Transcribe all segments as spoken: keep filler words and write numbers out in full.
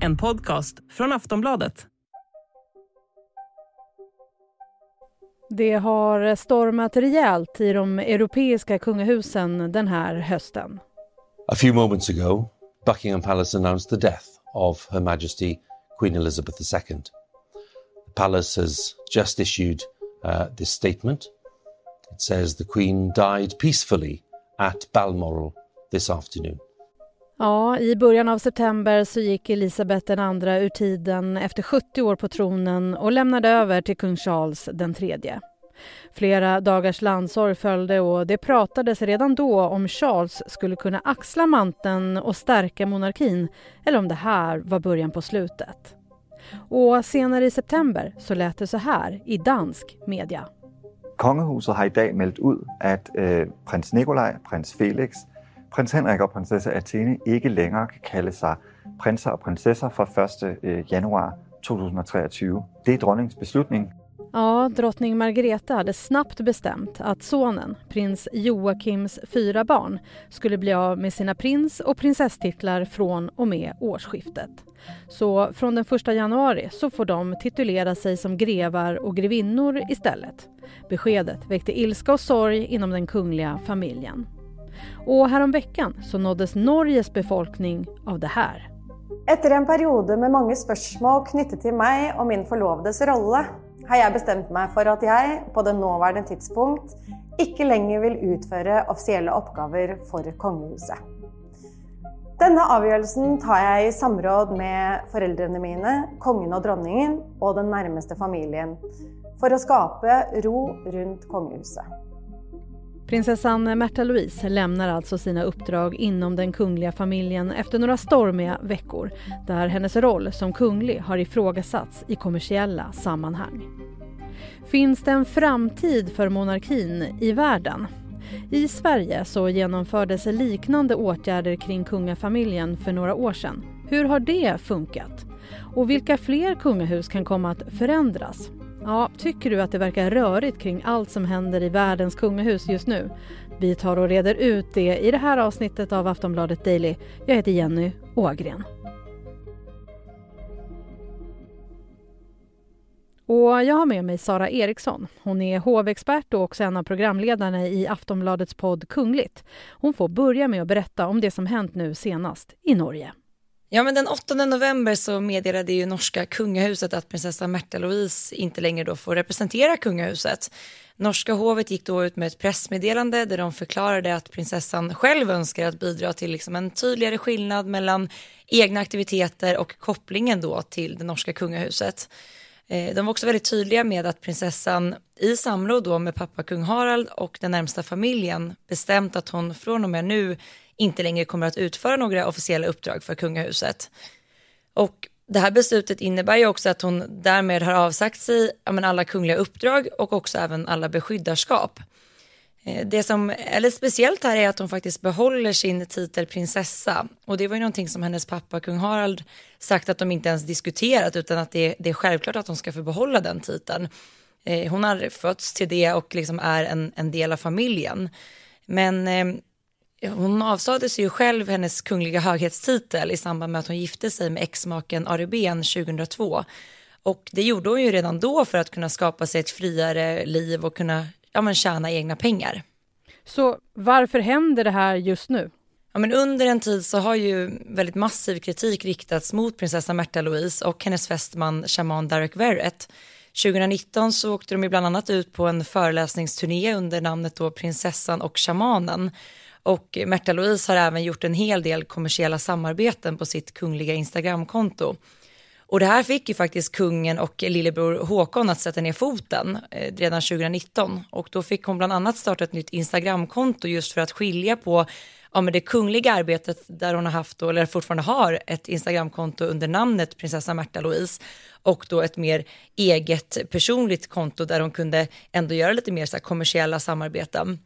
En podcast från Aftonbladet. Det har stormat rejält i de europeiska kungahusen den här hösten. A few moments ago, Buckingham Palace announced the death of Her Majesty Queen Elizabeth the second. The palace has just issued uh, this statement. It says the Queen died peacefully at Balmoral this afternoon. Ja, i början av september så gick Elisabeth den andra ur tiden efter sjuttio år på tronen och lämnade över till kung Charles den tredje. Flera dagars landsorg följde och det pratades redan då om Charles skulle kunna axla manteln och stärka monarkin eller om det här var början på slutet. Och senare i september så lät det så här i dansk media. Kongehuset har idag meldt ut att eh, prins Nikolaj, prins Felix, prins Henrik och prinsessa Athena inte längre kan kalla sig prinsar och prinsessor för första januari tjugohundratrettionio. Det är drottningens beslutning. Ja, drottning Margrethe hade snabbt bestämt att sonen, prins Joachims fyra barn, skulle bli av med sina prins- och prinsesstitlar från och med årsskiftet. Så från den första januari så får de titulera sig som grevar och grevinnor istället. Beskedet väckte ilska och sorg inom den kungliga familjen. Och häromveckan så nåddes Norges befolkning av det här. Efter en period med många frågor knyttet till mig och min förlovades roll har jag bestämt mig för att jag på den nuvarande tidpunkt inte längre vill utföra officiella uppgifter för kongehuset. Denna avgörelsen tar jag i samråd med föräldrarna mina, kungen och dronningen och den närmaste familjen för att skapa ro runt kongehuset. Prinsessan Märta Louise lämnar alltså sina uppdrag inom den kungliga familjen efter några stormiga veckor där hennes roll som kunglig har ifrågasatts i kommersiella sammanhang. Finns det en framtid för monarkin i världen? I Sverige så genomfördes liknande åtgärder kring kungafamiljen för några år sedan. Hur har det funkat? Och vilka fler kungahus kan komma att förändras? Ja, tycker du att det verkar rörigt kring allt som händer i världens kungahus just nu? Vi tar och reder ut det i det här avsnittet av Aftonbladet Daily. Jag heter Jenny Ågren. Och jag har med mig Sara Eriksson. Hon är hovexpert och också en av programledarna i Aftonbladets podd Kungligt. Hon får börja med att berätta om det som hänt nu senast i Norge. Ja, men den åttonde november så meddelade ju norska kungahuset att prinsessa Märta Louise inte längre då får representera kungahuset. Norska hovet gick då ut med ett pressmeddelande där de förklarade att prinsessan själv önskar att bidra till liksom en tydligare skillnad mellan egna aktiviteter och kopplingen då till det norska kungahuset. De var också väldigt tydliga med att prinsessan i samråd då med pappa kung Harald och den närmsta familjen bestämt att hon från och med nu inte längre kommer att utföra några officiella uppdrag för kungahuset. Och det här beslutet innebär ju också att hon därmed har avsagt sig alla kungliga uppdrag och också även alla beskyddarskap. Det som är lite speciellt här är att hon faktiskt behåller sin titel prinsessa. Och det var ju någonting som hennes pappa, kung Harald, sagt att de inte ens diskuterat utan att det, det är självklart att hon ska få behålla den titeln. Hon har fötts till det och liksom är en, en del av familjen. Men eh, hon avsade sig ju själv hennes kungliga höghetstitel i samband med att hon gifte sig med exmaken Aruben tjugohundratvå. Och det gjorde hon ju redan då för att kunna skapa sig ett friare liv och kunna ja, men tjäna egna pengar. Så varför händer det här just nu? Ja, men under en tid så har ju väldigt massiv kritik riktats mot prinsessa Märta Louise och hennes fästman shaman Durek Verrett. tjugonitton så åkte de ju bland annat ut på en föreläsningsturné under namnet då Prinsessan och shamanen. Och Märta Louise har även gjort en hel del kommersiella samarbeten på sitt kungliga Instagramkonto. Och det här fick ju faktiskt kungen och lillebror Håkon att sätta ner foten eh, redan tjugonitton. Och då fick hon bland annat starta ett nytt Instagramkonto just för att skilja på ja, men det kungliga arbetet där hon har haft, eller fortfarande har, ett Instagramkonto under namnet prinsessa Märta Louise. Och då ett mer eget personligt konto där hon kunde ändå göra lite mer så här, kommersiella samarbeten.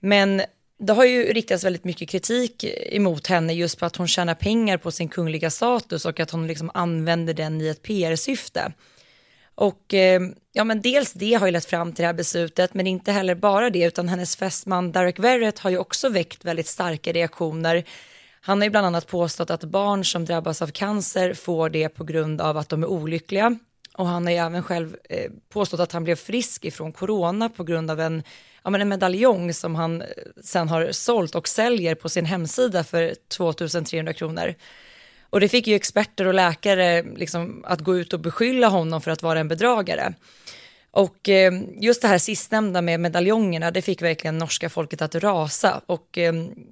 Men det har ju riktats väldigt mycket kritik emot henne just på att hon tjänar pengar på sin kungliga status och att hon liksom använder den i ett P R-syfte. Och eh, ja, men dels det har ju lett fram till det här beslutet, men inte heller bara det utan hennes fästman Durek Verrett har ju också väckt väldigt starka reaktioner. Han har ju bland annat påstått att barn som drabbas av cancer får det på grund av att de är olyckliga. Och han har ju även själv påstått att han blev frisk ifrån corona på grund av en, ja, men en medaljong som han sen har sålt och säljer på sin hemsida för tvåtusen trehundra kronor. Och det fick ju experter och läkare liksom att gå ut och beskylla honom för att vara en bedragare. Och just det här sistnämnda med medaljongerna, det fick verkligen norska folket att rasa. Och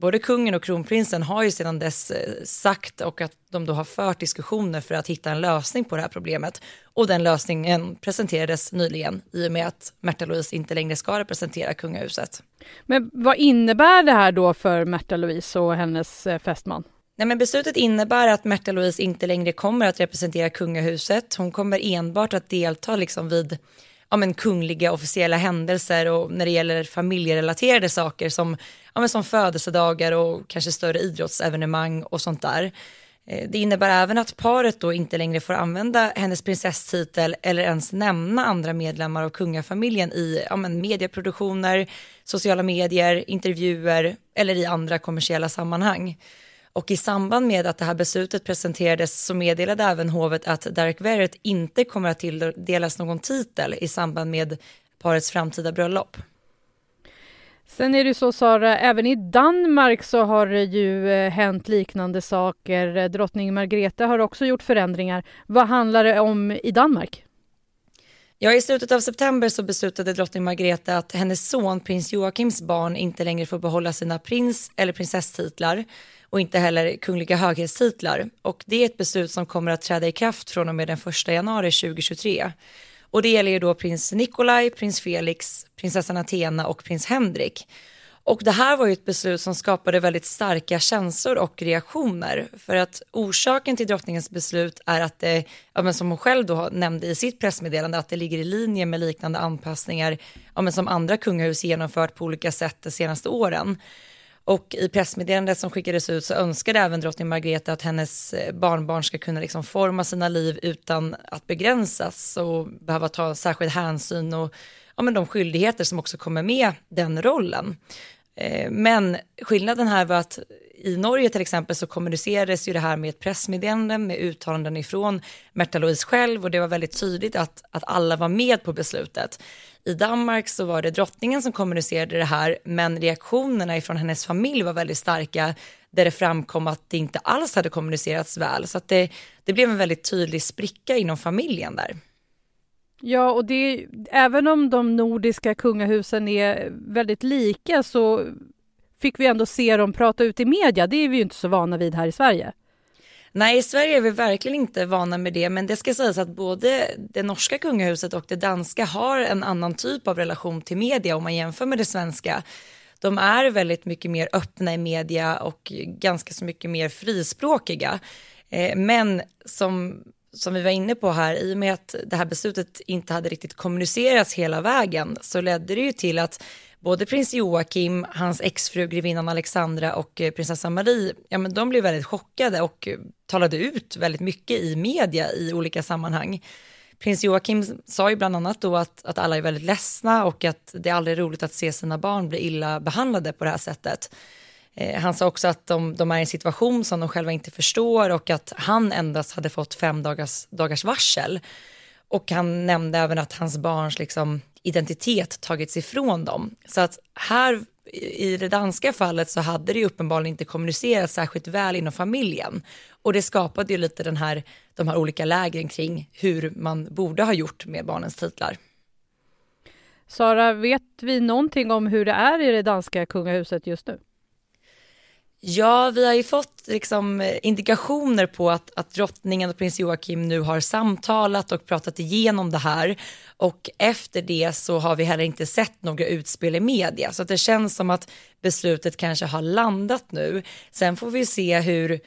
både kungen och kronprinsen har ju sedan dess sagt, och att de då har fört diskussioner för att hitta en lösning på det här problemet. Och den lösningen presenterades nyligen i och med att Märta Louise inte längre ska representera kungahuset. Men vad innebär det här då för Märta Louise och hennes fästman? Nej, men beslutet innebär att Märta Louise inte längre kommer att representera kungahuset. Hon kommer enbart att delta liksom vid... Ja, men kungliga officiella händelser och när det gäller familjerelaterade saker som, ja, men som födelsedagar och kanske större idrottsevenemang och sånt där. Det innebär även att paret då inte längre får använda hennes prinsesstitel eller ens nämna andra medlemmar av kungafamiljen i, ja, men medieproduktioner, sociala medier, intervjuer eller i andra kommersiella sammanhang. Och i samband med att det här beslutet presenterades så meddelade även hovet att Durek Verrett inte kommer att tilldelas någon titel i samband med parets framtida bröllop. Sen är det så, Sara, även i Danmark så har det ju hänt liknande saker. Drottning Margrethe har också gjort förändringar. Vad handlar det om i Danmark? Ja, i slutet av september så beslutade drottning Margrethe att hennes son, prins Joachims barn, inte längre får behålla sina prins- eller prinsesstitlar och inte heller kungliga höghetstitlar. Och det är ett beslut som kommer att träda i kraft från och med den första januari tjugohundratjugotre. Och det gäller ju då prins Nikolaj, prins Felix, prinsessan Athena och prins Henrik. Och det här var ju ett beslut som skapade väldigt starka känslor och reaktioner. För att orsaken till drottningens beslut är att det, ja, men som hon själv då nämnde i sitt pressmeddelande, att det ligger i linje med liknande anpassningar, ja, men som andra kungahus genomfört på olika sätt de senaste åren. Och i pressmeddelandet som skickades ut så önskade även drottning Margrethe att hennes barnbarn ska kunna liksom forma sina liv utan att begränsas och behöva ta särskild hänsyn och, ja, men de skyldigheter som också kommer med den rollen. Men skillnaden här var att i Norge till exempel så kommunicerades ju det här med ett pressmeddelande med uttalanden ifrån Märta Louise själv, och det var väldigt tydligt att, att alla var med på beslutet. I Danmark så var det drottningen som kommunicerade det här, men reaktionerna ifrån hennes familj var väldigt starka, där det framkom att det inte alls hade kommunicerats väl. Så att det, det blev en väldigt tydlig spricka inom familjen där. Ja, och det, även om de nordiska kungahusen är väldigt lika så fick vi ändå se dem prata ut i media. Det är vi ju inte så vana vid här i Sverige. Nej, i Sverige är vi verkligen inte vana med det, men det ska sägas att både det norska kungahuset och det danska har en annan typ av relation till media om man jämför med det svenska. De är väldigt mycket mer öppna i media och ganska så mycket mer frispråkiga. Men som... som vi var inne på här, i och med att det här beslutet inte hade riktigt kommunicerats hela vägen, så ledde det ju till att både prins Joachim, hans exfru grevinnan Alexandra och prinsessa Marie, ja, men de blev väldigt chockade och talade ut väldigt mycket i media i olika sammanhang. Prins Joachim sa ju bland annat då att, att alla är väldigt ledsna och att det aldrig är roligt att se sina barn bli illa behandlade på det här sättet. Han sa också att de, de är i en situation som de själva inte förstår och att han endast hade fått fem dagars, dagars varsel. Och han nämnde även att hans barns liksom, identitet tagits ifrån dem. Så att här i det danska fallet så hade det uppenbarligen inte kommunicerats särskilt väl inom familjen. Och det skapade ju lite den här, de här olika lägren kring hur man borde ha gjort med barnens titlar. Sara, vet vi någonting om hur det är i det danska kungahuset just nu? Ja, vi har ju fått liksom indikationer på att, att drottningen och prins Joachim nu har samtalat och pratat igenom det här. Och efter det så har vi heller inte sett några utspel i media. Så att det känns som att beslutet kanske har landat nu. Sen får vi se hur,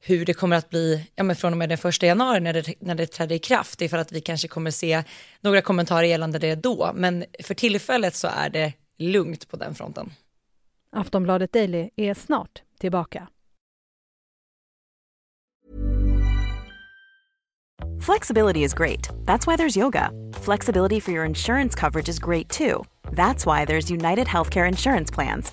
hur det kommer att bli, ja, men från och med den första januari när det, när det trädde i kraft. Ifall att vi kanske kommer se några kommentarer gällande det då. Men för tillfället så är det lugnt på den fronten. Aftonbladet Daily är snart tillbaka. Flexibility is great. That's why there's yoga. Flexibility for your insurance coverage is great too. That's why there's United Healthcare Insurance Plans.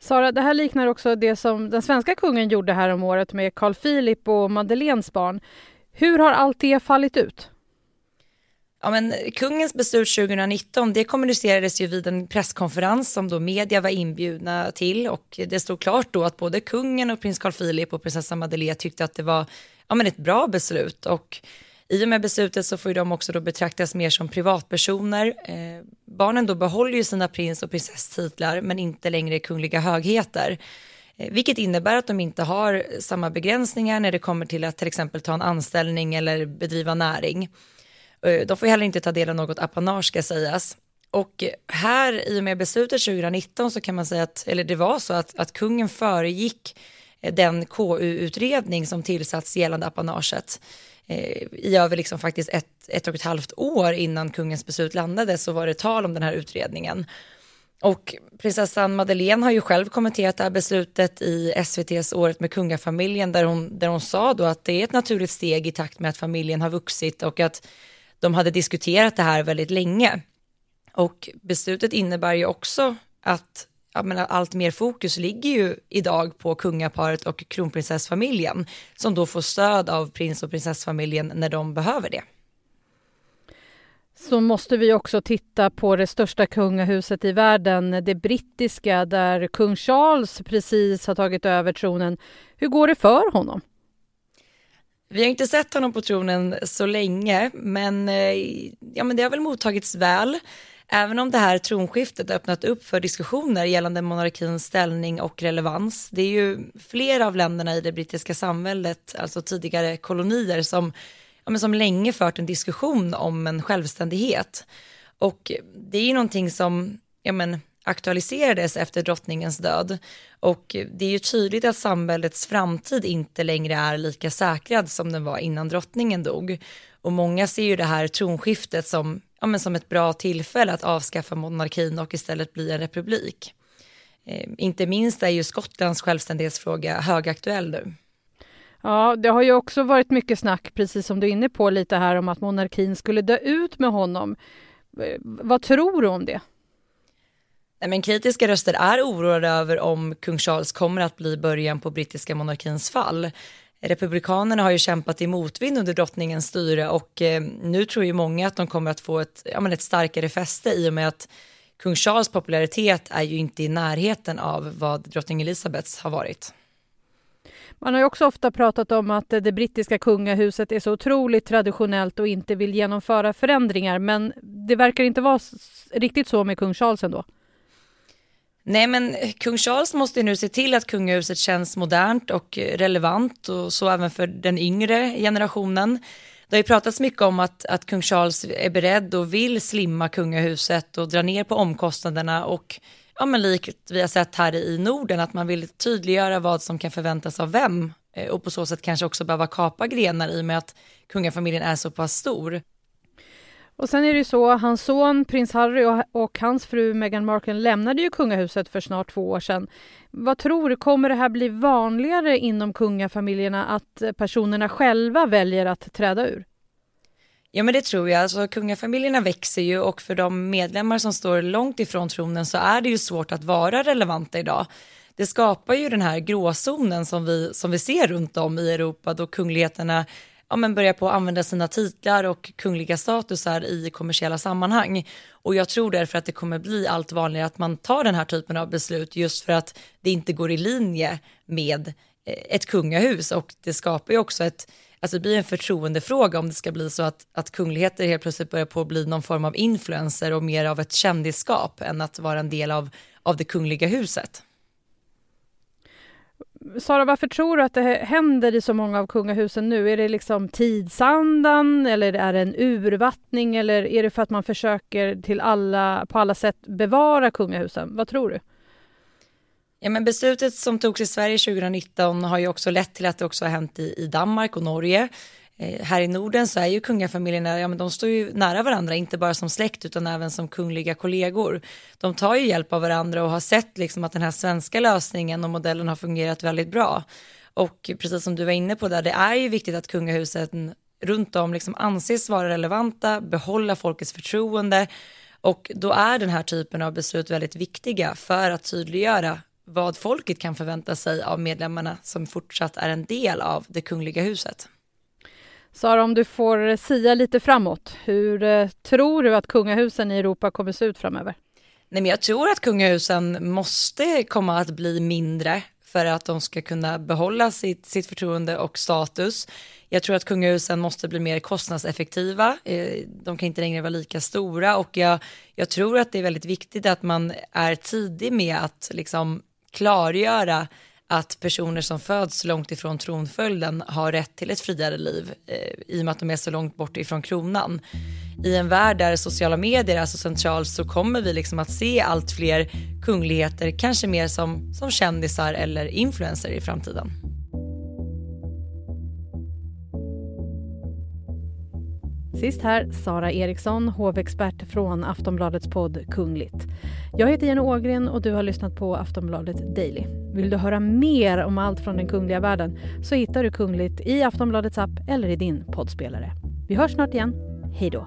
Sara, det här liknar också det som den svenska kungen gjorde här om året med Carl Philip och Madeleines barn. Hur har allt det fallit ut? Ja, men kungens beslut tjugonitton, det kommunicerades ju vid en presskonferens som då media var inbjudna till, och det stod klart då att både kungen och prins Carl Philip och prinsessa Madeleine tyckte att det var ja, men ett bra beslut, och i och med beslutet så får ju de också då betraktas mer som privatpersoner. Eh, barnen då behåller ju sina prins- och prinsesstitlar men inte längre kungliga högheter. Eh, vilket innebär att de inte har samma begränsningar när det kommer till att till exempel ta en anställning eller bedriva näring. Eh, de får heller inte ta del av något apanage, ska sägas. Och här i och med beslutet tjugonitton så kan man säga att, eller det var så att, att kungen föregick den K U-utredning som tillsatts gällande apanaget. I över liksom faktiskt ett, ett och ett halvt år innan kungens beslut landade så var det tal om den här utredningen. Och prinsessan Madeleine har ju själv kommenterat det här beslutet i S V T:s året med kungafamiljen, där hon, där hon sa då att det är ett naturligt steg i takt med att familjen har vuxit och att de hade diskuterat det här väldigt länge. Och beslutet innebär ju också att jag menar, allt mer fokus ligger ju idag på kungaparet och kronprinsessfamiljen, som då får stöd av prins- och prinsessfamiljen när de behöver det. Så måste vi också titta på det största kungahuset i världen, det brittiska, där kung Charles precis har tagit över tronen. Hur går det för honom? Vi har inte sett honom på tronen så länge, men, ja, men det har väl mottagits väl. Även om det här tronskiftet öppnat upp för diskussioner gällande monarkins ställning och relevans. Det är ju flera av länderna i det brittiska samhället, alltså tidigare kolonier, som, ja, men som länge fört en diskussion om en självständighet. Och det är ju någonting som ja, men, aktualiserades efter drottningens död. Och det är ju tydligt att samhällets framtid inte längre är lika säkrad som den var innan drottningen dog. Och många ser ju det här tronskiftet som... Ja, men som ett bra tillfälle att avskaffa monarkin och istället bli en republik. Eh, inte minst är ju Skottlands självständighetsfråga högaktuell nu. Ja, det har ju också varit mycket snack, precis som du är inne på lite här, om att monarkin skulle dö ut med honom. Vad tror du om det? Nej, men kritiska röster är oroade över om kung Charles kommer att bli början på brittiska monarkins fall. Republikanerna har ju kämpat i motvind under drottningens styre, och eh, nu tror ju många att de kommer att få ett, ja, men ett starkare fäste, i och med att kung Charles popularitet är ju inte i närheten av vad drottning Elisabeths har varit. Man har ju också ofta pratat om att det brittiska kungahuset är så otroligt traditionellt och inte vill genomföra förändringar, men det verkar inte vara riktigt så med kung Charles ändå. Nej, men kung Charles måste nu se till att kungahuset känns modernt och relevant, och så även för den yngre generationen. Det har ju pratats mycket om att, att kung Charles är beredd och vill slimma kungahuset och dra ner på omkostnaderna, och ja, men likt vi har sett här i Norden att man vill tydliggöra vad som kan förväntas av vem, och på så sätt kanske också behöva kapa grenar i och med att kungafamiljen är så pass stor. Och sen är det ju så, hans son, prins Harry, och, och hans fru Meghan Markle lämnade ju kungahuset för snart två år sedan. Vad tror du, kommer det här bli vanligare inom kungafamiljerna att personerna själva väljer att träda ur? Ja, men det tror jag. Alltså, kungafamiljerna växer ju, och för de medlemmar som står långt ifrån tronen så är det ju svårt att vara relevanta idag. Det skapar ju den här gråzonen som vi, som vi ser runt om i Europa, då kungligheterna... Ja, men börja på att använda sina titlar och kungliga statusar i kommersiella sammanhang. Och jag tror därför att det kommer bli allt vanligare att man tar den här typen av beslut, just för att det inte går i linje med ett kungahus. Och det skapar ju också ett, alltså det blir en förtroendefråga om det ska bli så att, att kungligheter helt plötsligt börjar på att bli någon form av influencer och mer av ett kändisskap än att vara en del av, av det kungliga huset. Sara, varför tror du att det händer i så många av kungahusen nu? Är det liksom tidsandan, eller är det en urvattning, eller är det för att man försöker till alla, på alla sätt bevara kungahusen? Vad tror du? Ja, men beslutet som togs i Sverige tjugonitton har ju också lett till att det också har hänt i, i Danmark och Norge. Eh, här i Norden så är ju kungafamiljerna, ja, men de står ju nära varandra, inte bara som släkt utan även som kungliga kollegor. De tar ju hjälp av varandra och har sett liksom att den här svenska lösningen och modellen har fungerat väldigt bra. Och precis som du var inne på där, det är ju viktigt att kungahuset runt om liksom anses vara relevanta, behålla folkets förtroende, och då är den här typen av beslut väldigt viktiga för att tydliggöra vad folket kan förvänta sig av medlemmarna som fortsatt är en del av det kungliga huset. Sara, om du får sia lite framåt, hur tror du att kungahusen i Europa kommer se ut framöver? Nej, men jag tror att kungahusen måste komma att bli mindre för att de ska kunna behålla sitt, sitt förtroende och status. Jag tror att kungahusen måste bli mer kostnadseffektiva. De kan inte längre vara lika stora, och jag, jag tror att det är väldigt viktigt att man är tidig med att liksom klargöra att personer som föds långt ifrån tronföljden har rätt till ett friare liv eh, i och med att de är så långt bort ifrån kronan. I en värld där sociala medier är så centralt, så kommer vi liksom att se allt fler kungligheter, kanske mer som, som kändisar eller influencer i framtiden. Sist här Sara Eriksson, hovexpert från Aftonbladets podd Kungligt. Jag heter Jenny Ågren och du har lyssnat på Aftonbladet Daily. Vill du höra mer om allt från den kungliga världen så hittar du Kungligt i Aftonbladets app eller i din poddspelare. Vi hörs snart igen. Hej då!